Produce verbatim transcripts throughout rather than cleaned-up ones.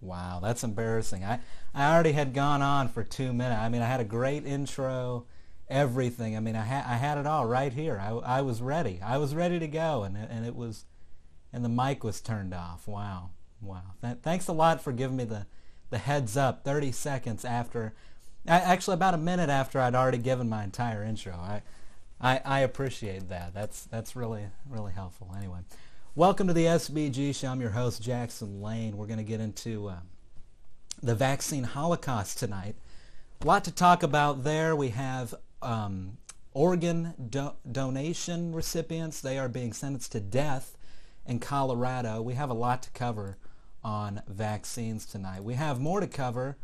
Wow, that's embarrassing. I, I already had gone on for two minutes. I mean, I had a great intro, everything. I mean, I, ha I had it all right here. I, I was ready. I was ready to go, and, and it was, and the mic was turned off. Wow, wow. Th thanks a lot for giving me the, the heads up thirty seconds after, actually about a minute after I'd already given my entire intro. I, I, I appreciate that. That's, that's really, really helpful. Anyway. Welcome to the S B G Show. I'm your host, Jackson Lane. We're going to get into uh, the vaccine holocaust tonight. A lot to talk about there. We have um, organ do donation recipients. They are being sentenced to death in Colorado. We have a lot to cover on vaccines tonight. We have more to cover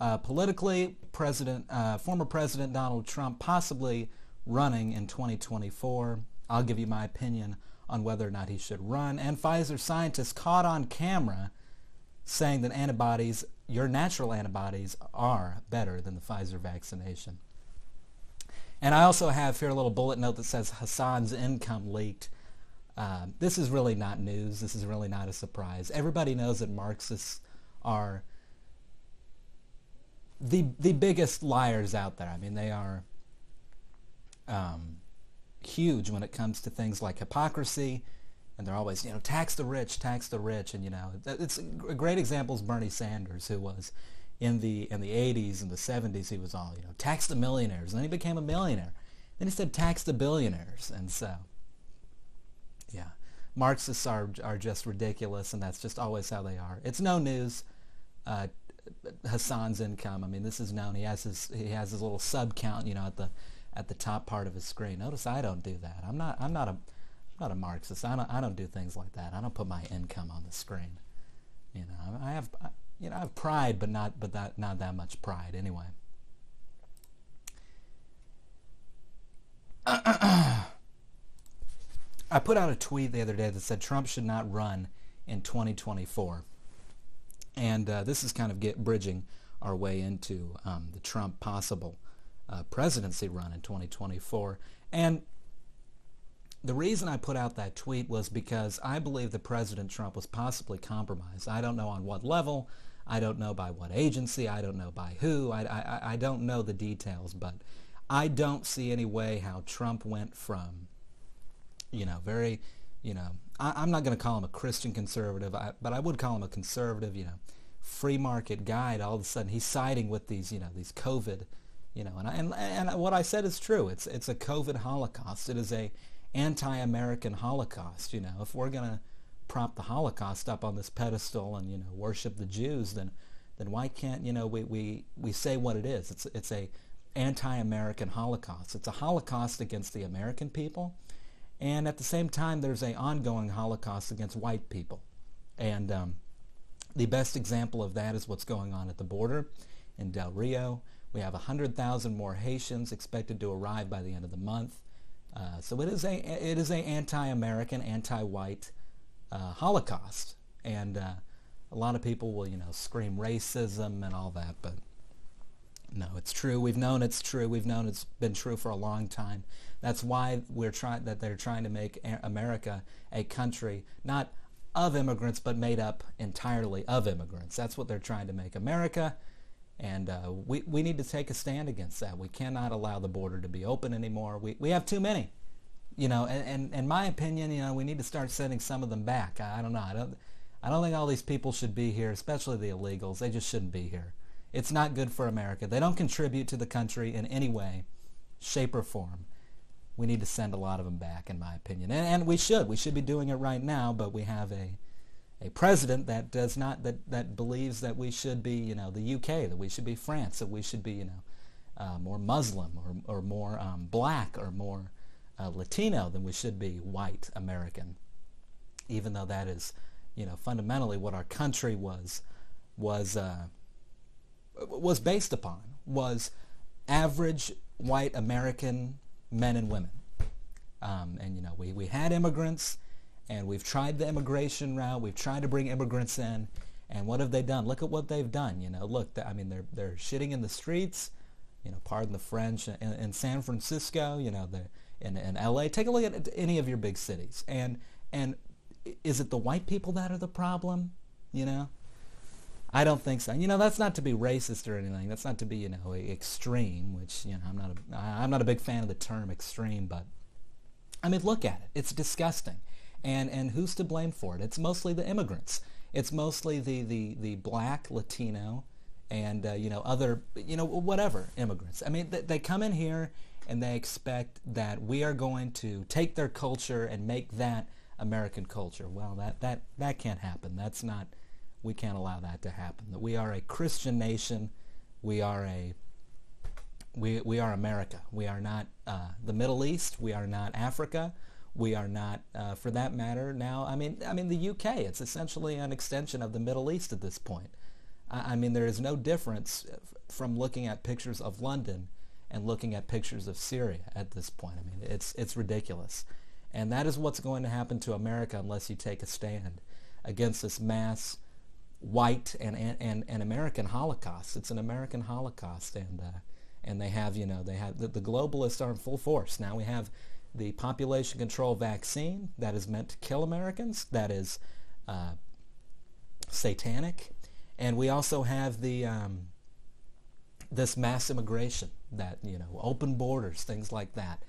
uh, politically. President, uh, former President Donald Trump possibly running in twenty twenty-four. I'll give you my opinion on whether or not he should run, and Pfizer scientists caught on camera saying that antibodies, your natural antibodies, are better than the Pfizer vaccination. And I also have here a little bullet note that says Hassan's income leaked. Uh, this is really not news. This is really not a surprise. Everybody knows that Marxists are the, the biggest liars out there. I mean, they are... Um, huge when it comes to things like hypocrisy, and they're always, you know, tax the rich, tax the rich, and you know, it's a great example is Bernie Sanders, who was in the in the eighties and the seventies, he was all, you know, tax the millionaires, and then he became a millionaire. Then he said tax the billionaires, and so, yeah, Marxists are are just ridiculous, and that's just always how they are. It's no news. Uh, Hassan's income, I mean, this is known. He has his he has his little sub count, you know, at the at the top part of his screen. Notice I don't do that. I'm not, I'm not, a, I'm not a Marxist. I don't, I don't do things like that. I don't put my income on the screen. You know, I have, you know, I have pride, but not, but that, not that much pride anyway. I put out a tweet the other day that said Trump should not run in twenty twenty-four. And uh, this is kind of get, bridging our way into um, the Trump possible Uh, presidency run in twenty twenty-four. And the reason I put out that tweet was because I believe that President Trump was possibly compromised. I don't know on what level. I don't know by what agency. I don't know by who. I, I, I don't know the details, but I don't see any way how Trump went from, you know, very, you know, I, I'm not going to call him a Christian conservative, I, but I would call him a conservative, you know, free market guy. All of a sudden he's siding with these, you know, these COVID, you know, and, I, and and what I said is true. It's it's a COVID holocaust. It is a anti-American holocaust. You know, if we're gonna prop the Holocaust up on this pedestal and, you know, worship the Jews, then then why can't, you know, we we we say what it is? It's it's a anti-American holocaust. It's a holocaust against the American people, and at the same time, there's a ongoing holocaust against white people, and um, the best example of that is what's going on at the border in Del Rio. We have one hundred thousand more Haitians expected to arrive by the end of the month. Uh, so it is a it is a anti-American, anti-white uh, Holocaust, and uh, a lot of people will, you know, scream racism and all that, but no, it's true. We've known it's true. We've known it's been true for a long time. That's why we're trying that they're trying to make America a country not of immigrants but made up entirely of immigrants. That's what they're trying to make America. And uh, we, we need to take a stand against that. We cannot allow the border to be open anymore. We, we have too many. You know, and, and in my opinion, you know, we need to start sending some of them back. I, I don't know. I don't, I don't think all these people should be here, especially the illegals. They just shouldn't be here. It's not good for America. They don't contribute to the country in any way, shape, or form. We need to send a lot of them back, in my opinion. And, and we should. We should be doing it right now, but we have a... a president that does not that that believes that we should be, you know, the U K, that we should be France, that we should be, you know, uh, more Muslim or or more um, black or more uh, Latino than we should be white American, even though that is, you know, fundamentally what our country was was uh, was based upon, was average white American men and women, um, and you know we we had immigrants. And we've tried the immigration route. We've tried to bring immigrants in, and what have they done? Look at what they've done. You know, look. I mean, they're they're shitting in the streets. You know, pardon the French. In, in San Francisco, you know, in in L A. Take a look at any of your big cities. And and is it the white people that are the problem? You know, I don't think so. You know, that's not to be racist or anything. That's not to be, you know, extreme, which, you know, I'm not a, I'm not a big fan of the term extreme, but, I mean, look at it. It's disgusting. And, and who's to blame for it? It's mostly the immigrants. It's mostly the, the, the black, Latino, and, uh, you know, other, you know, whatever immigrants. I mean, th they come in here and they expect that we are going to take their culture and make that American culture. Well, that, that, that can't happen. That's not... We can't allow that to happen. That we are a Christian nation, we are a we we are America. We are not uh, the Middle East. We are not Africa. We are not, uh, for that matter. Now, I mean, I mean the U K. It's essentially an extension of the Middle East at this point. I, I mean, there is no difference from looking at pictures of London and looking at pictures of Syria at this point. I mean, it's it's ridiculous, and that is what's going to happen to America unless you take a stand against this mass white and, and and American Holocaust. It's an American Holocaust, and uh, and they have, you know, they have the, the globalists are in full force. Now we have the population control vaccine that is meant to kill Americans. That is uh, satanic, and we also have the um, this mass immigration that, you know, open borders, things like that.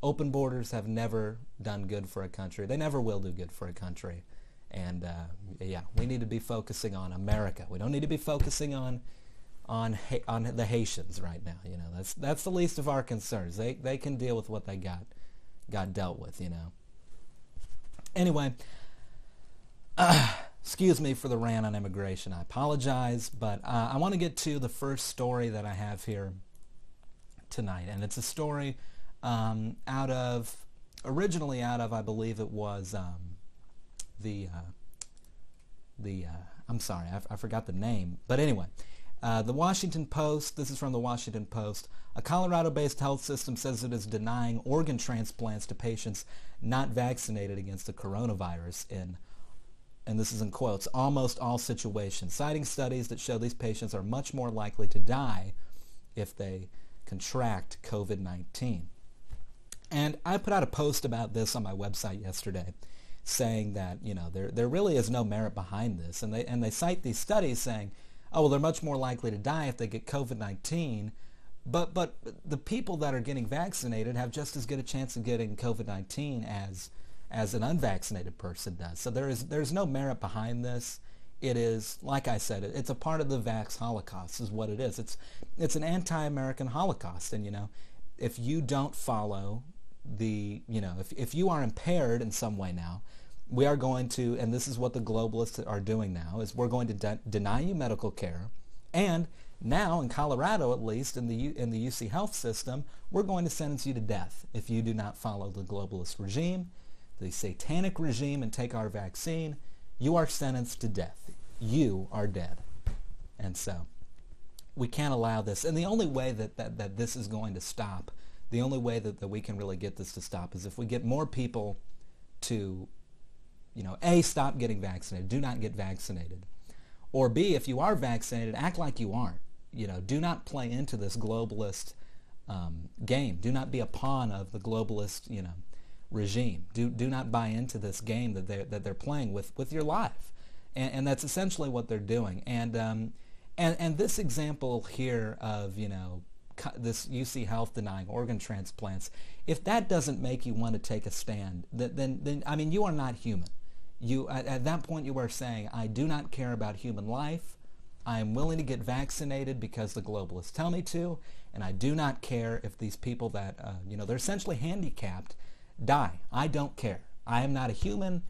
Open borders have never done good for a country. They never will do good for a country. And uh, yeah, we need to be focusing on America. We don't need to be focusing on on ha on the Haitians right now. You know, that's that's the least of our concerns. They they can deal with what they got got dealt with. You know. Anyway, uh, excuse me for the rant on immigration. I apologize, but uh, I want to get to the first story that I have here tonight, and it's a story um, out of originally out of I believe it was. Um, the, uh, the, uh, I'm sorry, I, I forgot the name, but anyway, uh, the Washington Post, this is from the Washington Post, a Colorado-based health system says it is denying organ transplants to patients not vaccinated against the coronavirus in, and this is in quotes, almost all situations, citing studies that show these patients are much more likely to die if they contract COVID nineteen. And I put out a post about this on my website yesterday, saying that, you know, there there really is no merit behind this, and they and they cite these studies saying, oh well, they're much more likely to die if they get COVID nineteen, but but the people that are getting vaccinated have just as good a chance of getting COVID nineteen as as an unvaccinated person does. So there is there's no merit behind this. It is, like I said, it's a part of the vax holocaust is what it is. It's it's an anti-American holocaust, and you know, if you don't follow the, you know, if if you are impaired in some way now, we are going to, and this is what the globalists are doing now, is we're going to de deny you medical care, and now in Colorado, at least in the U in the U C health system, we're going to sentence you to death if you do not follow the globalist regime, the satanic regime, and take our vaccine. You are sentenced to death. You are dead. And so we can't allow this. And the only way that that, that this is going to stop, the only way that, that we can really get this to stop is if we get more people to, you know, A, stop getting vaccinated, do not get vaccinated, or B, if you are vaccinated, act like you aren't. You know, do not play into this globalist um, game. Do not be a pawn of the globalist, you know, regime. Do do not buy into this game that they're, that they're playing with, with your life. And, and that's essentially what they're doing. And, um, and, and this example here of, you know, this U C Health denying organ transplants, if that doesn't make you want to take a stand, then, then I mean, you are not human. You, at, at that point, you are saying, I do not care about human life. I am willing to get vaccinated because the globalists tell me to, and I do not care if these people that, uh, you know, they're essentially handicapped, die. I don't care. I am not a human.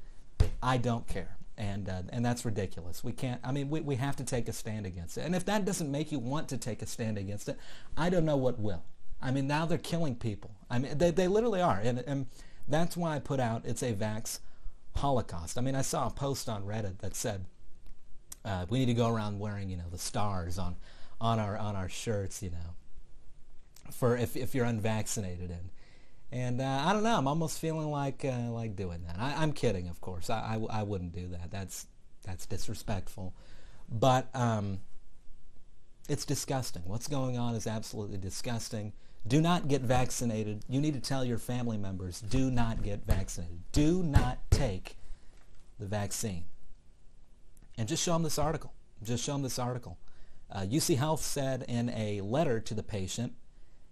I don't care. And, uh, and that's ridiculous. We can't, I mean, we, we have to take a stand against it. And if that doesn't make you want to take a stand against it, I don't know what will. I mean, now they're killing people. I mean, they, they literally are. And, and that's why I put out, it's a vax holocaust. I mean, I saw a post on Reddit that said, uh, we need to go around wearing, you know, the stars on, on, our, on our shirts, you know, for if, if you're unvaccinated. And, And uh, I don't know. I'm almost feeling like uh, like doing that. I, I'm kidding, of course. I, I, I wouldn't do that. That's that's disrespectful. But um, it's disgusting. What's going on is absolutely disgusting. Do not get vaccinated. You need to tell your family members, do not get vaccinated. Do not take the vaccine. And just show them this article. Just show them this article. Uh, U C Health said in a letter to the patient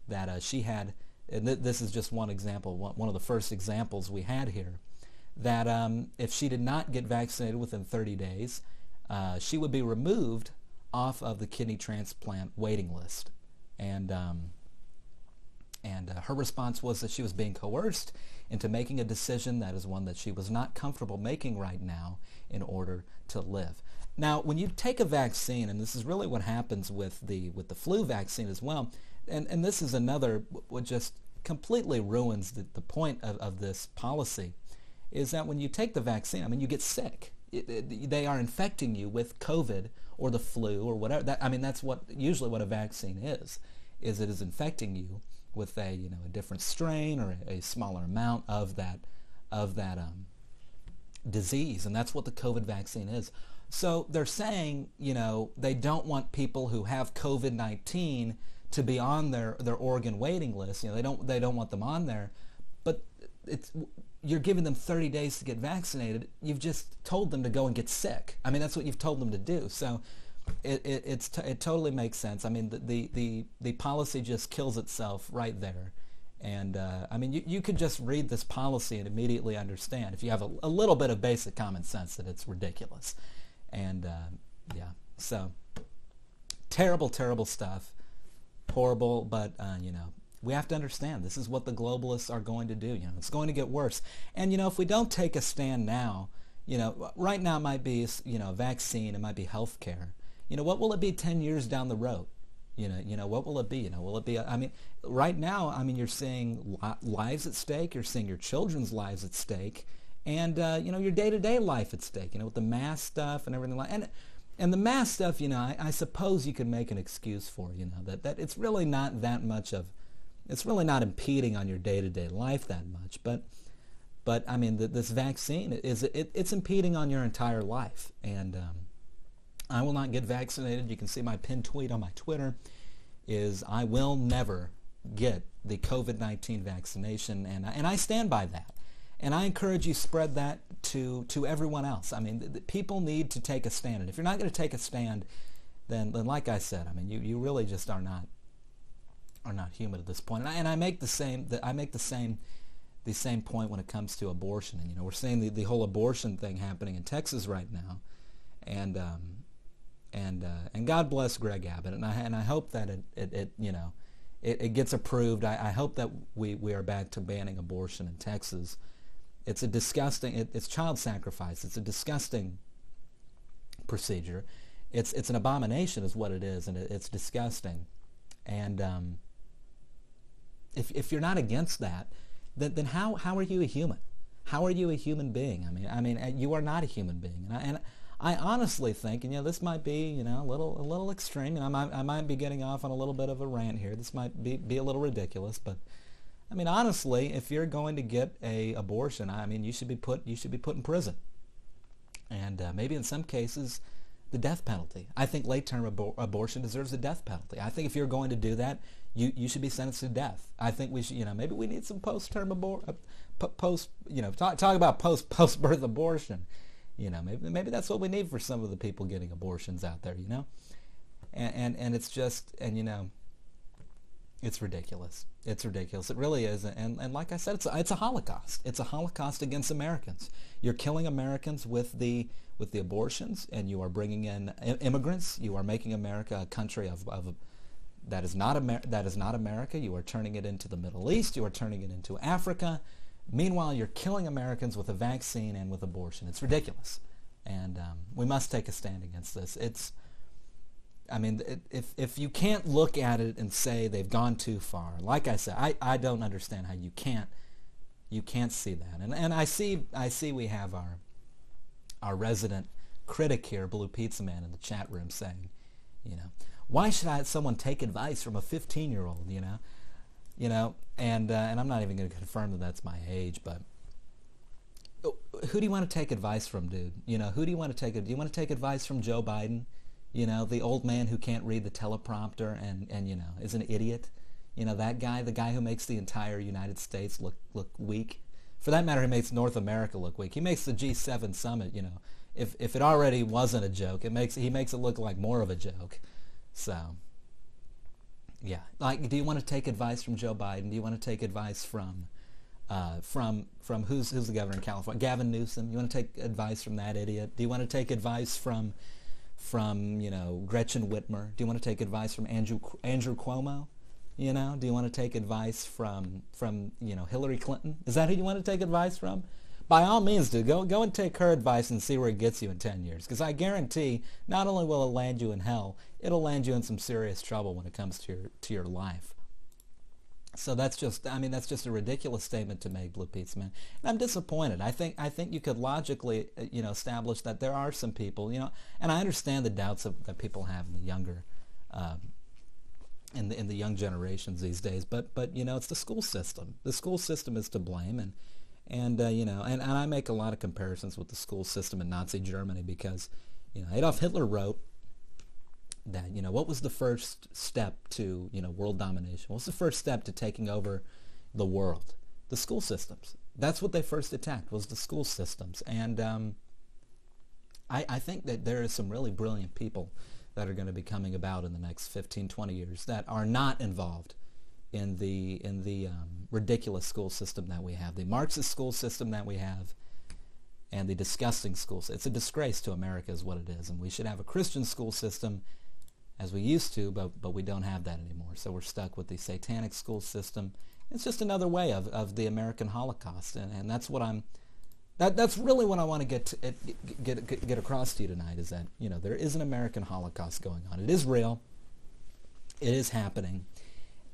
that uh, she had, and th this is just one example, one, one of the first examples we had here, that um, if she did not get vaccinated within thirty days, uh, she would be removed off of the kidney transplant waiting list. And, um, and uh, her response was that she was being coerced into making a decision that is one that she was not comfortable making right now in order to live. Now, when you take a vaccine, and this is really what happens with the with the flu vaccine as well, and, and this is another what just completely ruins the, the point of, of this policy, is that when you take the vaccine, I mean, you get sick. It, it, they are infecting you with COVID or the flu or whatever. That, I mean, that's what usually what a vaccine is, is it is infecting you with a you know a different strain or a, a smaller amount of that of that um, disease, and that's what the COVID vaccine is. So they're saying, you know, they don't want people who have COVID nineteen to be on their, their organ waiting list. You know, they don't they don't want them on there. But it's you're giving them thirty days to get vaccinated. You've just told them to go and get sick. I mean, that's what you've told them to do. So it it it's t it totally makes sense. I mean, the the the, the policy just kills itself right there. And uh, I mean, you you could just read this policy and immediately understand, if you have a, a little bit of basic common sense, that it's ridiculous. And uh, yeah, so terrible, terrible stuff, horrible. But uh, you know, we have to understand this is what the globalists are going to do. You know, it's going to get worse. And you know, if we don't take a stand now, you know, right now it might be you know a vaccine, it might be healthcare. You know, what will it be ten years down the road? You know, you know, what will it be? You know, will it be? I mean, right now, I mean, you're seeing lives at stake. You're seeing your children's lives at stake. And uh, you know, your day-to-day life at stake, you know, with the mass stuff and everything like and and the mass stuff, you know, I, I suppose you could make an excuse for, you know, that, that it's really not that much of it's really not impeding on your day-to-day life that much, but but I mean the, this vaccine is it, it's impeding on your entire life. And um, I will not get vaccinated. You can see my pinned tweet on my Twitter is I will never get the COVID nineteen vaccination, and and I stand by that. And I encourage you spread that to, to everyone else. I mean, the, the people need to take a stand. And if you're not going to take a stand, then, then like I said, I mean, you, you really just are not are not human at this point. And I, and I make the same the, I make the same the same point when it comes to abortion. And you know, we're seeing the, the whole abortion thing happening in Texas right now. And um, and uh, and God bless Greg Abbott. And I and I hope that it it, it you know it, it gets approved. I, I hope that we we are back to banning abortion in Texas. It's a disgusting, it, it's child sacrifice. It's a disgusting procedure. It's it's an abomination is what it is, and it, it's disgusting. And um, if, if you're not against that, then, then how, how are you a human? How are you a human being? I mean, I mean, you are not a human being. And I, and I honestly think, and you know, this might be you know a little a little extreme, and I might, I might be getting off on a little bit of a rant here. This might be, be a little ridiculous, but I mean, honestly, if you're going to get a abortion, I mean, you should be put you should be put in prison, and uh, maybe in some cases, the death penalty. I think late-term abor abortion deserves the death penalty. I think if you're going to do that, you you should be sentenced to death. I think we should, you know, maybe we need some post-term abor uh, post, you know, talk talk about post post-birth abortion. You know, maybe maybe that's what we need for some of the people getting abortions out there. You know, and and, and it's just and you know. It's ridiculous. It's ridiculous. It really is. And, and like I said, it's a, it's a holocaust. It's a holocaust against Americans. You're killing Americans with the with the abortions, and you are bringing in immigrants. You are making America a country of, of that is not Amer that is not America. You are turning it into the Middle East. You are turning it into Africa. Meanwhile, you're killing Americans with a vaccine and with abortion. It's ridiculous, and um, we must take a stand against this. It's I mean, if, if you can't look at it and say they've gone too far, like I said, I, I don't understand how you can't you can't see that. And and I see I see we have our our resident critic here, Blue Pizza Man, in the chat room saying, you know, why should I someone take advice from a fifteen-year-old? You know, you know, and uh, and I'm not even going to confirm that that's my age, but who do you want to take advice from, dude? You know, who do you want to take it? Do you want to take advice from Joe Biden? You know, the old man who can't read the teleprompter and, and, you know, is an idiot. You know, that guy, the guy who makes the entire United States look, look weak. For that matter, he makes North America look weak. He makes the G seven summit, you know, if if it already wasn't a joke, it makes he makes it look like more of a joke. So, yeah. Like, do you want to take advice from Joe Biden? Do you want to take advice from uh, from from who's who's the governor in California? Gavin Newsom. You want to take advice from that idiot? Do you want to take advice from from you know Gretchen Whitmer? Do you want to take advice from Andrew Andrew Cuomo? You know, do you want to take advice from from you know Hillary Clinton? Is that who you want to take advice from? By all means, do go go and take her advice and see where it gets you in ten years. Because I guarantee, not only will it land you in hell, it'll land you in some serious trouble when it comes to your to your life. So that's just, I mean, that's just a ridiculous statement to make, Blue Pizza Man. And I'm disappointed. I think I think you could logically, you know, establish that there are some people, you know, and I understand the doubts of, that people have in the younger. Um, In the, in the young generations these days, but but you know it's the school system. The school system is to blame, and and uh, you know and, and I make a lot of comparisons with the school system in Nazi Germany because you know Adolf Hitler wrote that you know what was the first step to you know world domination? What's the first step to taking over the world? The school systems. That's what they first attacked, was the school systems, and um, I I think that there is some really brilliant people that are going to be coming about in the next fifteen, twenty years that are not involved in the in the um, ridiculous school system that we have, the Marxist school system that we have, and the disgusting school system. It's a disgrace to America is what it is, and we should have a Christian school system as we used to, but but we don't have that anymore. So we're stuck with the satanic school system. It's just another way of, of the American Holocaust, and, and that's what I'm. That, that's really what I want to get, to, get, get get across to you tonight is that, you know, there is an American Holocaust going on. It is real. It is happening.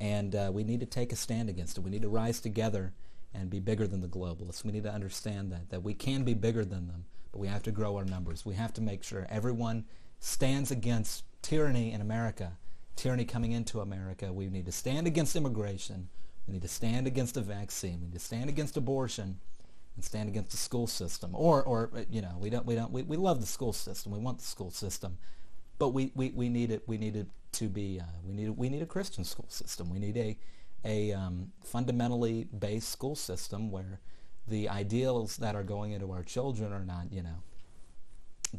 And uh, we need to take a stand against it. We need to rise together and be bigger than the globalists. We need to understand that, that we can be bigger than them, but we have to grow our numbers. We have to make sure everyone stands against tyranny in America, tyranny coming into America. We need to stand against immigration. We need to stand against a vaccine. We need to stand against abortion. And stand against the school system, or, or you know, we don't, we don't, we, we love the school system. We want the school system, but we, we, we need it. We need it to be. Uh, we need we need a Christian school system. We need a a um, fundamentally based school system where the ideals that are going into our children are not, you know,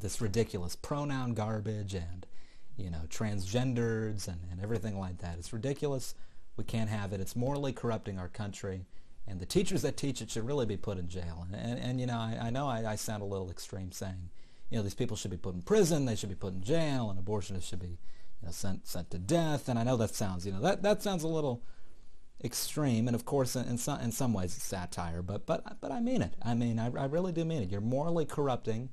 this ridiculous pronoun garbage and you know transgenders and, and everything like that. It's ridiculous. We can't have it. It's morally corrupting our country. And the teachers that teach it should really be put in jail. And, and, and you know, I, I know I, I sound a little extreme saying, you know, these people should be put in prison, they should be put in jail, and abortionists should be, you know, sent sent to death. And I know that sounds, you know, that, that sounds a little extreme. And of course, in, in some in some ways, it's satire. But but but I mean it. I mean, I, I really do mean it. You're morally corrupting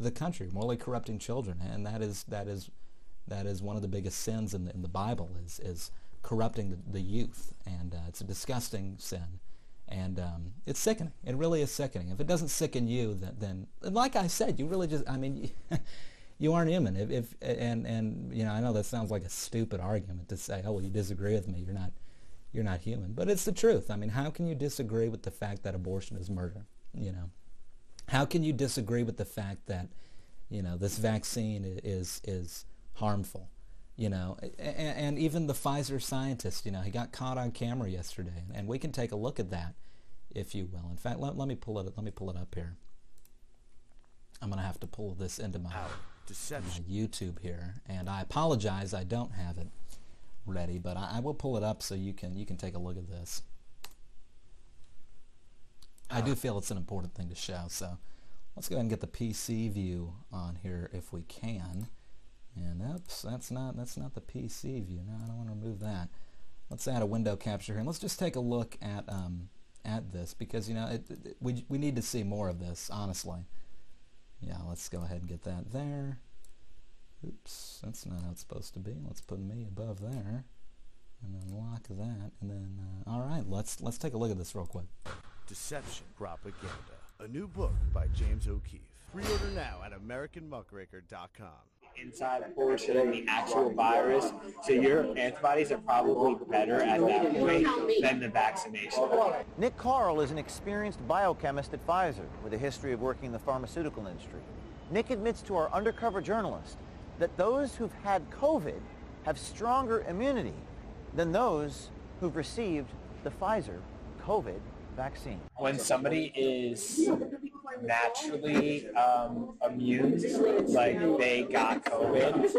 the country, morally corrupting children, and that is that is that is one of the biggest sins in the, in the Bible is is corrupting the, the youth, and uh, it's a disgusting sin. And um, it's sickening. It really is sickening. If it doesn't sicken you, then, then and like I said, you really just—I mean, you, you aren't human. If, if and and you know, I know that sounds like a stupid argument to say, oh, well, you disagree with me. You're not, you're not human. But it's the truth. I mean, how can you disagree with the fact that abortion is murder? You know, how can you disagree with the fact that, you know, this vaccine is is harmful? You know, and, and even the Pfizer scientist, you know, he got caught on camera yesterday, and we can take a look at that, if you will. In fact, let, let me pull it. Let me pull it up here. I'm gonna have to pull this into my, my YouTube here, and I apologize. I don't have it ready, but I, I will pull it up so you can you can take a look at this. I do feel it's an important thing to show, so let's go ahead and get the P C view on here if we can. And oops, that's not that's not the P C view. No, I don't want to remove that. Let's add a window capture here, and let's just take a look at um, at this because you know it, it, we we need to see more of this, honestly. Yeah, let's go ahead and get that there. Oops, that's not how it's supposed to be. Let's put me above there, and then lock that, and then uh, all right, let's let's take a look at this real quick. Deception Propaganda, a new book by James O'Keefe. Pre-order now at American Muckraker dot com. Inside portion of the actual virus, so your antibodies are probably better at that point than the vaccination. Nick Carl is an experienced biochemist at Pfizer with a history of working in the pharmaceutical industry. Nick admits to our undercover journalist that those who've had COVID have stronger immunity than those who've received the Pfizer COVID vaccine. When somebody is aren't naturally um, immune, like they got COVID,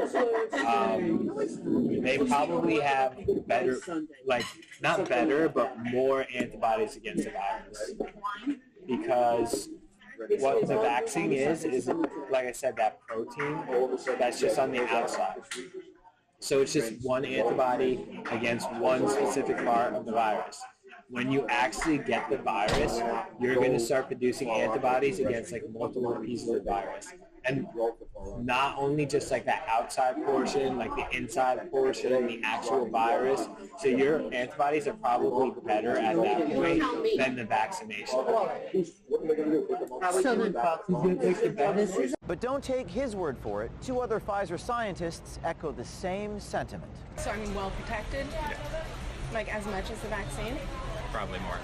um, they probably have better, like not better, but more antibodies against the virus. Because what the vaccine is, is like I said, that protein that's just on the outside. So it's just one antibody against one specific part of the virus. When you actually get the virus, you're going to start producing antibodies against like multiple pieces of the virus. And not only just like that outside portion, like the inside portion of the actual virus. So your antibodies are probably better at that point than the vaccination. But don't take his word for it. Two other Pfizer scientists echo the same sentiment. So I'm well protected, like as much as the vaccine? Probably more.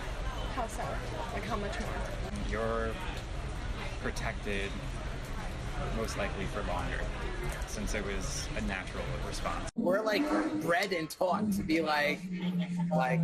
How so? Like how much more? You're protected most likely for longer, since it was a natural response. We're like bred and taught to be like, like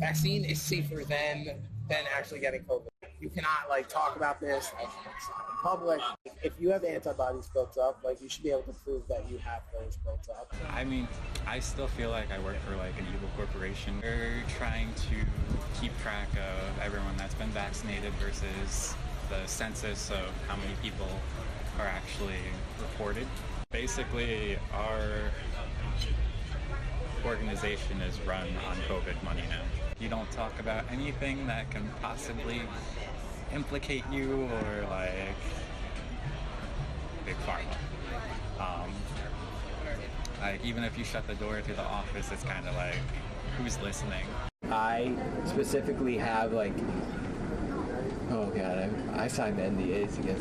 vaccine is safer than, than actually getting COVID. You cannot like talk about this like, in public. If you have antibodies built up, like you should be able to prove that you have those built up. I mean, I still feel like I work for like an evil corporation. We're trying to keep track of everyone that's been vaccinated versus the census of how many people are actually reported. Basically, our organization is run on COVID money now. You don't talk about anything that can possibly implicate you or like big pharma. Um, like even if you shut the door to the office, it's kind of like, who's listening? I specifically have like, oh god, I, I signed N D As against